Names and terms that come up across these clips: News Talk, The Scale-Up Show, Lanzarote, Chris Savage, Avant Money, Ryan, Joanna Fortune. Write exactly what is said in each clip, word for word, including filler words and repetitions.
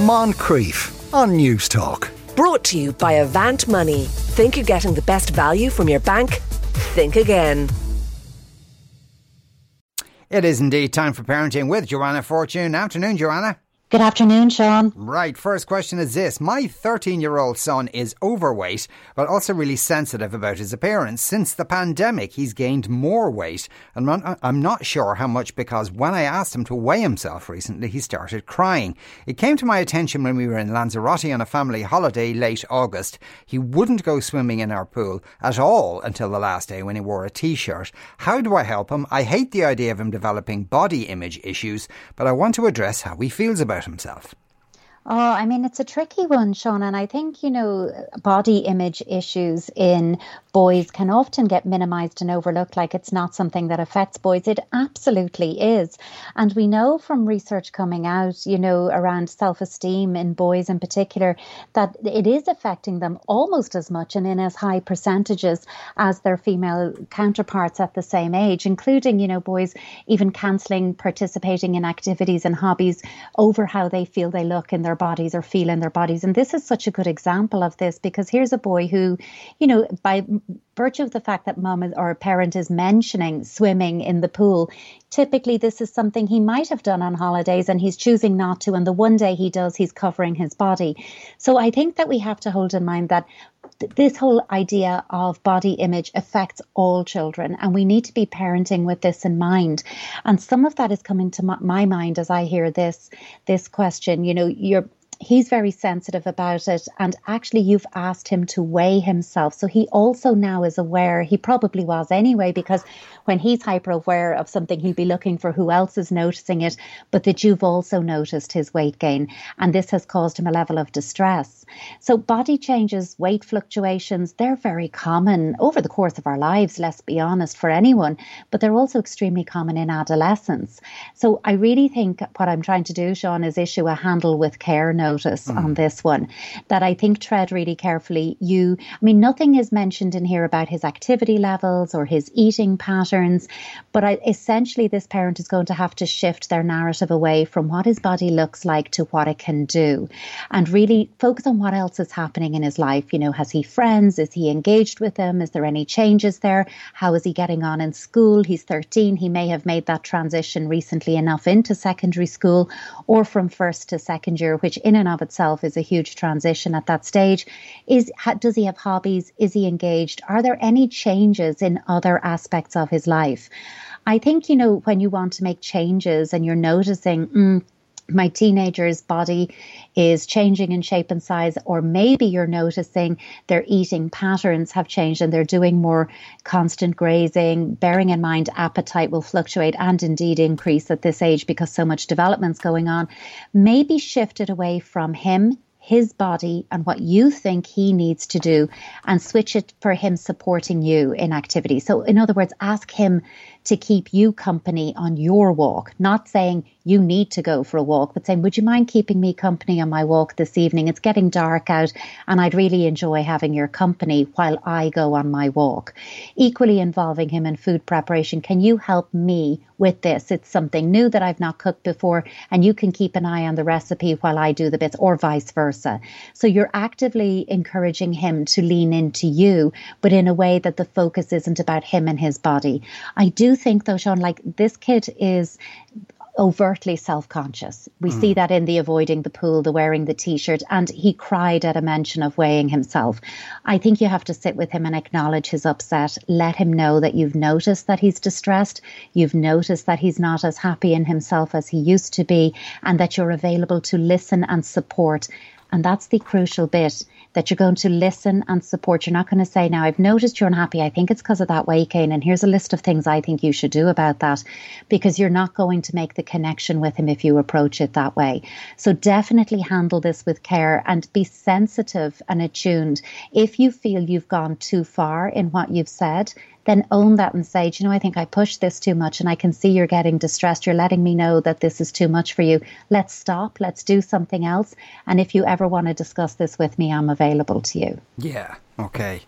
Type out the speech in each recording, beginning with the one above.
Moncrief on News Talk. Brought to you by Avant Money. Think you're getting the best value from your bank? Think again. It is indeed time for Parenting with Joanna Fortune. Afternoon, Joanna. Good afternoon, Sean. Right, first question is this. My thirteen-year-old son is overweight, but also really sensitive about his appearance. Since the pandemic, he's gained more weight. And I'm not, I'm not sure how much, because when I asked him to weigh himself recently, he started crying. It came to my attention when we were in Lanzarote on a family holiday late August. He wouldn't go swimming in our pool at all until the last day, when he wore a t-shirt. How do I help him? I hate the idea of him developing body image issues, but I want to address how he feels about himself. Oh, I mean, it's a tricky one, Sean. And I think, you know, body image issues in boys can often get minimized and overlooked, like it's not something that affects boys. It absolutely is. And we know from research coming out, you know, around self-esteem in boys in particular, that it is affecting them almost as much and in as high percentages as their female counterparts at the same age, including, you know, boys even cancelling participating in activities and hobbies over how they feel they look in their bodies or feel in their bodies. And this is such a good example of this, because here's a boy who, you know, by virtue of the fact that mum or a parent is mentioning swimming in the pool, typically this is something he might have done on holidays and he's choosing not to. And the one day he does, he's covering his body. So I think that we have to hold in mind that this whole idea of body image affects all children, and we need to be parenting with this in mind. And some of that is coming to my mind as I hear this this question. You know, you're he's very sensitive about it, and actually you've asked him to weigh himself, so he also now is aware. He probably was anyway, because when he's hyper aware of something, he'll be looking for who else is noticing it, but that you've also noticed his weight gain, and this has caused him a level of distress. So body changes, weight fluctuations, they're very common over the course of our lives, let's be honest, for anyone, but they're also extremely common in adolescence. So I really think what I'm trying to do, Sean, is issue a handle with care note notice mm. on this one, that I think tread really carefully. You, I mean, nothing is mentioned in here about his activity levels or his eating patterns, but I, essentially this parent is going to have to shift their narrative away from what his body looks like to what it can do, and really focus on what else is happening in his life. You know, has he friends? Is he engaged with them? Is there any changes there? How is he getting on in school? He's thirteen. He may have made that transition recently enough into secondary school, or from first to second year, which in and of itself is a huge transition at that stage. Is does he have hobbies? Is he engaged? Are there any changes in other aspects of his life? I think, you know, when you want to make changes and you're noticing, mm, my teenager's body is changing in shape and size, or maybe you're noticing their eating patterns have changed and they're doing more constant grazing, bearing in mind appetite will fluctuate and indeed increase at this age because so much development's going on, maybe shift it away from him, his body, and what you think he needs to do, and switch it for him supporting you in activity. So in other words, ask him to keep you company on your walk, not saying you need to go for a walk, but saying, would you mind keeping me company on my walk this evening? It's getting dark out and I'd really enjoy having your company while I go on my walk. Equally involving him in food preparation. Can you help me with this? It's something new that I've not cooked before, and you can keep an eye on the recipe while I do the bits, or vice versa. So you're actively encouraging him to lean into you, but in a way that the focus isn't about him and his body. I do think, though, Sean, like, this kid is overtly self-conscious. We mm. see that in the avoiding the pool, the wearing the t-shirt, and he cried at a mention of weighing himself. I think you have to sit with him and acknowledge his upset. Let him know that you've noticed that he's distressed, you've noticed that he's not as happy in himself as he used to be, and that you're available to listen and support. And that's the crucial bit, that you're going to listen and support. You're not going to say, now, I've noticed you're unhappy. I think it's because of that weight gain, and here's a list of things I think you should do about that, because you're not going to make the connection with him if you approach it that way. So definitely handle this with care and be sensitive and attuned. If you feel you've gone too far in what you've said, then own that and say, you know, I think I pushed this too much, and I can see you're getting distressed. You're letting me know that this is too much for you. Let's stop. Let's do something else. And if you ever want to discuss this with me, I'm available to you. Yeah. Okay.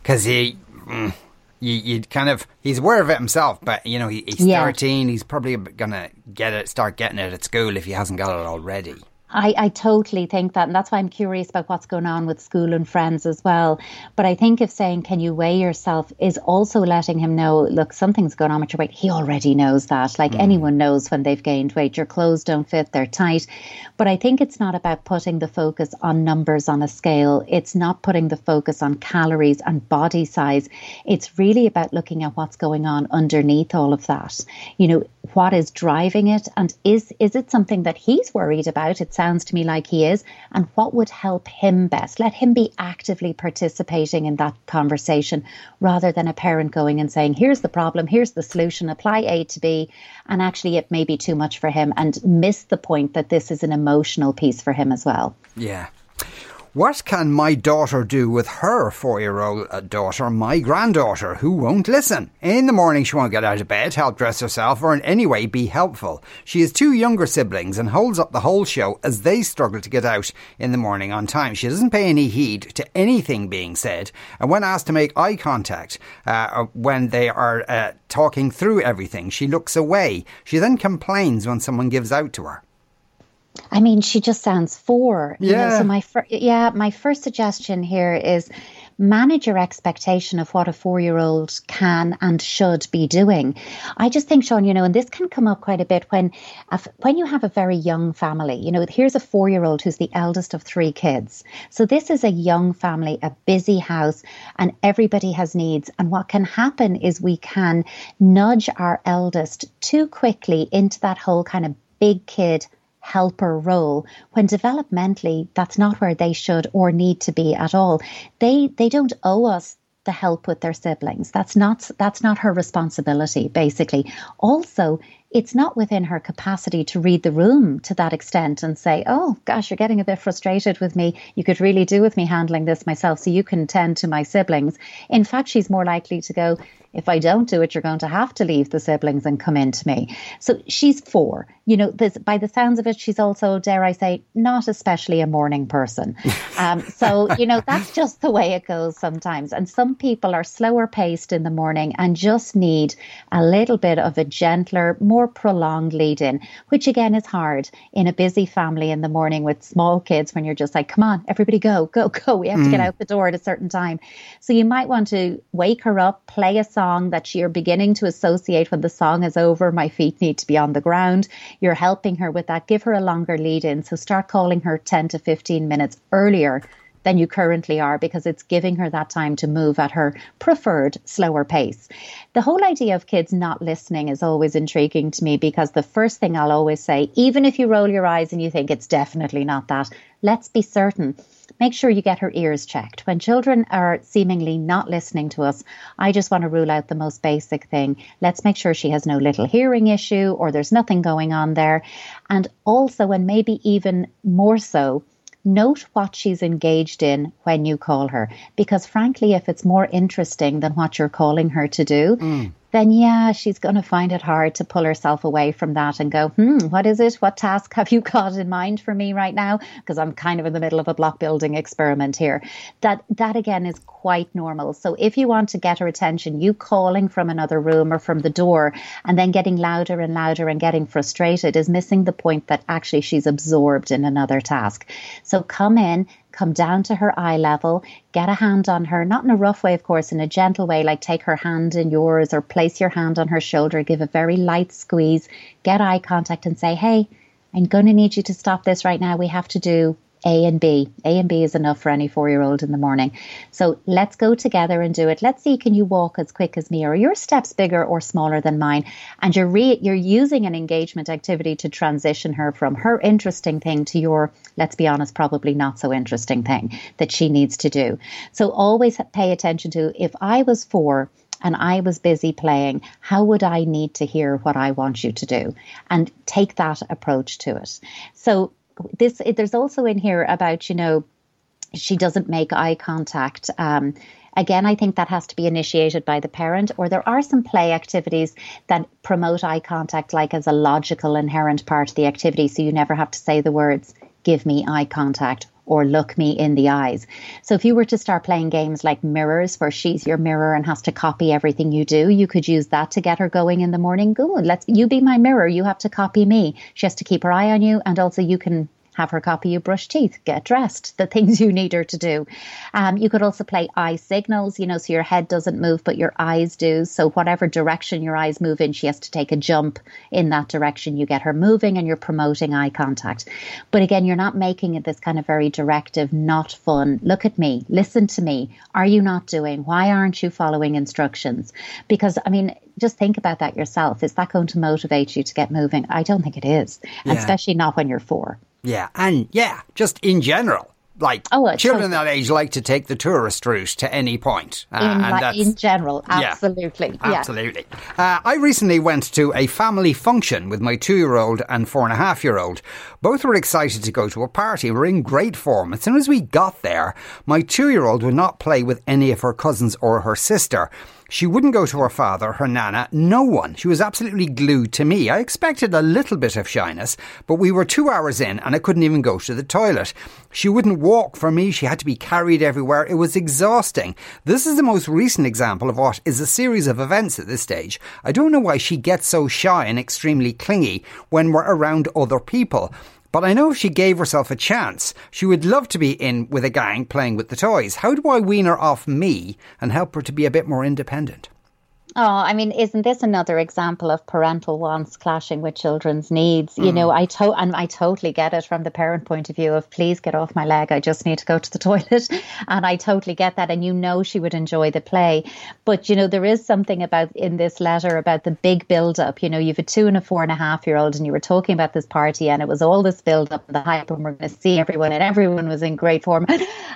Because he, mm, you, you kind of, he's aware of it himself, but, you know, he, he's yeah. thirteen. He's probably going to get it, start getting it at school if he hasn't got it already. I, I totally think that, and that's why I'm curious about what's going on with school and friends as well. But I think if saying, can you weigh yourself, is also letting him know, look, something's going on with your weight. He already knows that. Like mm. anyone knows when they've gained weight, your clothes don't fit, they're tight. But I think it's not about putting the focus on numbers on a scale. It's not putting the focus on calories and body size. It's really about looking at what's going on underneath all of that. You know, what is driving it? And is, is it something that he's worried about? It sounds to me like he is. And what would help him best? Let him be actively participating in that conversation rather than a parent going and saying, here's the problem, here's the solution, apply A to B. And actually, it may be too much for him and miss the point that this is an emotional piece for him as well. Yeah. What can my daughter do with her four-year-old daughter, my granddaughter, who won't listen? In the morning, she won't get out of bed, help dress herself, or in any way be helpful. She has two younger siblings and holds up the whole show as they struggle to get out in the morning on time. She doesn't pay any heed to anything being said, and when asked to make eye contact uh, when they are uh, talking through everything, she looks away. She then complains when someone gives out to her. I mean, she just sounds four. Yeah. You know, so my fir- yeah, my first suggestion here is manage your expectation of what a four-year-old can and should be doing. I just think, Sean, you know, and this can come up quite a bit when a f- when you have a very young family. You know, here's a four-year-old who's the eldest of three kids. So this is a young family, a busy house, and everybody has needs. And what can happen is we can nudge our eldest too quickly into that whole kind of big kid helper role, when developmentally that's not where they should or need to be at all. They they don't owe us the help with their siblings. That's not that's not her responsibility, basically. Also, it's not within her capacity to read the room to that extent and say, oh, gosh, you're getting a bit frustrated with me. You could really do with me handling this myself so you can tend to my siblings. In fact, she's more likely to go, if I don't do it, you're going to have to leave the siblings and come in to me. So she's four. You know, this, by the sounds of it, she's also, dare I say, not especially a morning person. Um, so, you know, that's just the way it goes sometimes. And some people are slower paced in the morning and just need a little bit of a gentler, more prolonged lead-in, which again is hard in a busy family in the morning with small kids when you're just like, come on, everybody go, go, go. We have mm. to get out the door at a certain time. So you might want to wake her up, play a song that you're beginning to associate when the song is over. My feet need to be on the ground. You're helping her with that. Give her a longer lead-in. So start calling her ten to fifteen minutes earlier than you currently are, because it's giving her that time to move at her preferred slower pace. The whole idea of kids not listening is always intriguing to me, because the first thing I'll always say, even if you roll your eyes and you think it's definitely not that, let's be certain. Make sure you get her ears checked. When children are seemingly not listening to us, I just want to rule out the most basic thing. Let's make sure she has no little hearing issue or there's nothing going on there. And also, and maybe even more so, note what she's engaged in when you call her, because frankly, if it's more interesting than what you're calling her to do, mm. then yeah, she's going to find it hard to pull herself away from that and go, hmm, what is it? What task have you got in mind for me right now? Because I'm kind of in the middle of a block building experiment here. That, that again is quite normal. So if you want to get her attention, you calling from another room or from the door and then getting louder and louder and getting frustrated is missing the point that actually she's absorbed in another task. So come in, come down to her eye level, get a hand on her, not in a rough way, of course, in a gentle way, like take her hand in yours or place your hand on her shoulder, give a very light squeeze, get eye contact and say, hey, I'm going to need you to stop this right now. We have to do A and B. A and B is enough for any four-year-old in the morning. So let's go together and do it. Let's see, can you walk as quick as me? Or are your steps bigger or smaller than mine? And you're re- you're using an engagement activity to transition her from her interesting thing to your, let's be honest, probably not so interesting thing that she needs to do. So always pay attention to, if I was four and I was busy playing, how would I need to hear what I want you to do? And take that approach to it. So This there's also in here about, you know, she doesn't make eye contact. Um, again, I think that has to be initiated by the parent, or there are some play activities that promote eye contact, like as a logical inherent part of the activity. So you never have to say the words, give me eye contact or look me in the eyes. So if you were to start playing games like mirrors, where she's your mirror and has to copy everything you do, you could use that to get her going in the morning. Go, let's, you be my mirror. You have to copy me. She has to keep her eye on you. And also you can have her copy you, brush teeth, get dressed, the things you need her to do. Um, you could also play eye signals, you know, so your head doesn't move, but your eyes do. So whatever direction your eyes move in, she has to take a jump in that direction. You get her moving and you're promoting eye contact. But again, you're not making it this kind of very directive, not fun, look at me, listen to me. Are you not doing? Why aren't you following instructions? Because, I mean, just think about that yourself. Is that going to motivate you to get moving? I don't think it is, yeah. Especially not when you're four. Yeah, and yeah, just in general. Like, oh, children so that age like to take the tourist route to any point. Uh, in, and that's, in general, absolutely. Yeah, absolutely. Yeah. Uh, I recently went to a family function with my two-year-old and four-and-a-half-year-old. Both were excited to go to a party. We were in great form. As soon as we got there, my two-year-old would not play with any of her cousins or her sister. She wouldn't go to her father, her nana, no one. She was absolutely glued to me. I expected a little bit of shyness, but we were two hours in and I couldn't even go to the toilet. She wouldn't walk for me. She had to be carried everywhere. It was exhausting. This is the most recent example of what is a series of events at this stage. I don't know why she gets so shy and extremely clingy when we're around other people. But I know if she gave herself a chance, she would love to be in with a gang playing with the toys. How do I wean her off me and help her to be a bit more independent? Oh, I mean, isn't this another example of parental wants clashing with children's needs? Mm. You know, I to- and I totally get it from the parent point of view of, please get off my leg, I just need to go to the toilet. And I totally get that. And you know she would enjoy the play. But, you know, there is something about in this letter about the big build-up. You know, you've a two and a four and a half year old and you were talking about this party and it was all this build-up and the hype and we're going to see everyone and everyone was in great form.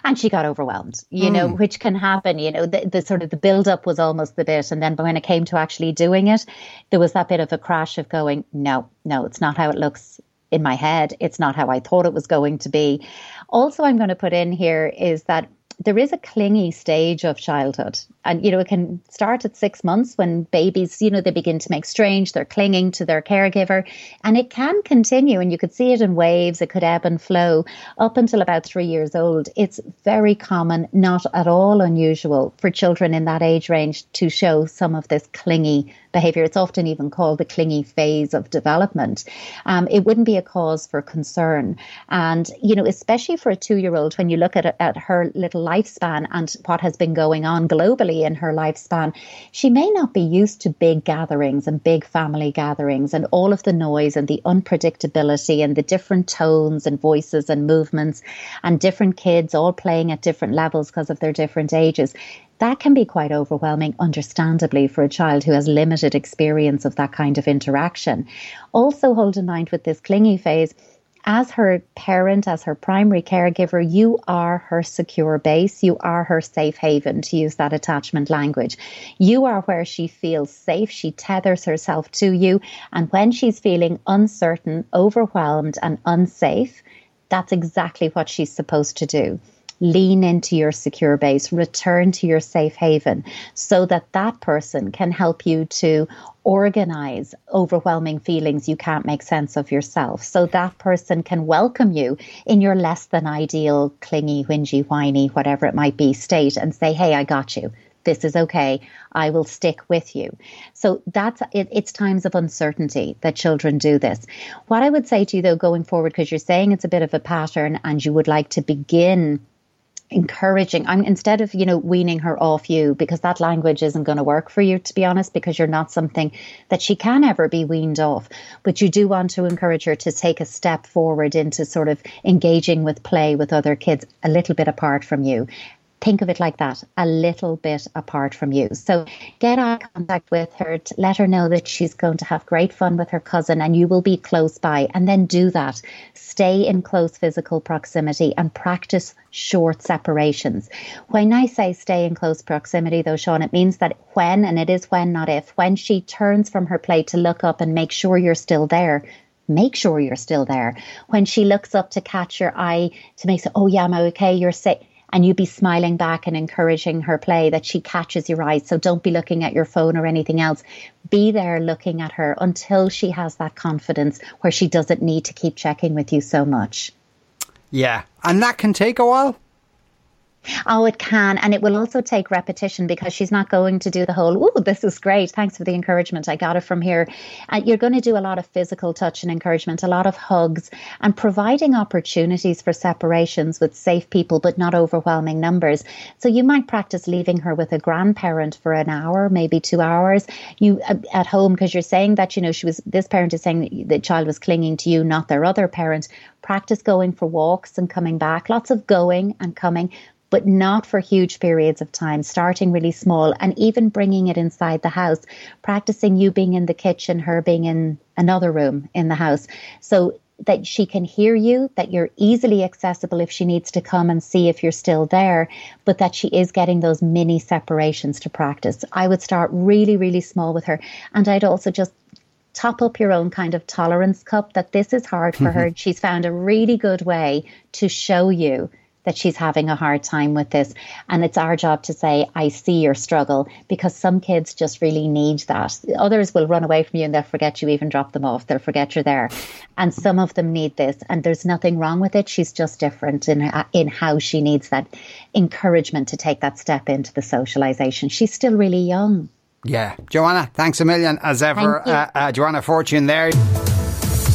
And she got overwhelmed, you mm. know, which can happen. You know, the, the sort of the build-up was almost the bit. And then by when it came to actually doing it, there was that bit of a crash of going, no, no, it's not how it looks in my head. It's not how I thought it was going to be. Also, I'm going to put in here is that there is a clingy stage of childhood. And, you know, it can start at six months when babies, you know, they begin to make strange, they're clinging to their caregiver. And it can continue. And you could see it in waves. It could ebb and flow up until about three years old. It's very common, not at all unusual for children in that age range to show some of this clingy behavior. It's often even called the clingy phase of development. Um, it wouldn't be a cause for concern. And, you know, especially for a two-year-old, when you look at, at her little lifespan and what has been going on globally in her lifespan, she may not be used to big gatherings and big family gatherings and all of the noise and the unpredictability and the different tones and voices and movements and different kids all playing at different levels because of their different ages. That can be quite overwhelming, understandably, for a child who has limited experience of that kind of interaction. Also hold in mind with this clingy phase, as her parent, as her primary caregiver, you are her secure base. You are her safe haven, to use that attachment language. You are where she feels safe. She tethers herself to you. And when she's feeling uncertain, overwhelmed, and unsafe, that's exactly what she's supposed to do. Lean into your secure base, return to your safe haven so that that person can help you to organize overwhelming feelings you can't make sense of yourself. So that person can welcome you in your less than ideal, clingy, whingy, whiny, whatever it might be state and say, hey, I got you. This is okay. I will stick with you. So that's it, it's times of uncertainty that children do this. What I would say to you, though, going forward, because you're saying it's a bit of a pattern and you would like to begin encouraging, I'm instead of, you know, weaning her off you, because that language isn't going to work for you, to be honest, because you're not something that she can ever be weaned off. But you do want to encourage her to take a step forward into sort of engaging with play with other kids a little bit apart from you. Think of it like that, a little bit apart from you. So get eye contact with her, let her know that she's going to have great fun with her cousin and you will be close by. And then do that. Stay in close physical proximity and practice short separations. When I say stay in close proximity, though, Sean, it means that when, and it is when, not if, when she turns from her play to look up and make sure you're still there, make sure you're still there. When she looks up to catch your eye, to make sure, oh, yeah, I'm okay, you're safe. And you'd be smiling back and encouraging her play that she catches your eyes. So don't be looking at your phone or anything else. Be there looking at her until she has that confidence where she doesn't need to keep checking with you so much. Yeah. And that can take a while. Oh, it can. And it will also take repetition, because she's not going to do the whole, oh, this is great, thanks for the encouragement, I got it from here. Uh, you're going to do a lot of physical touch and encouragement, a lot of hugs, and providing opportunities for separations with safe people, but not overwhelming numbers. So you might practice leaving her with a grandparent for an hour, maybe two hours you uh, at home, because you're saying that, you know, she was, this parent is saying that the child was clinging to you, not their other parent. Practice going for walks and coming back, lots of going and coming, but not for huge periods of time, starting really small and even bringing it inside the house, practicing you being in the kitchen, her being in another room in the house, so that she can hear you, that you're easily accessible if she needs to come and see if you're still there, but that she is getting those mini separations to practice. I would start really, really small with her. And I'd also just top up your own kind of tolerance cup, that this is hard for her. She's found a really good way to show you that she's having a hard time with this. And it's our job to say, I see your struggle, because some kids just really need that. Others will run away from you and they'll forget you even drop them off. They'll forget you're there. And some of them need this, and there's nothing wrong with it. She's just different in, in how she needs that encouragement to take that step into the socialization. She's still really young. Yeah. Joanna, thanks a million as ever. Uh, uh, Joanna Fortune there.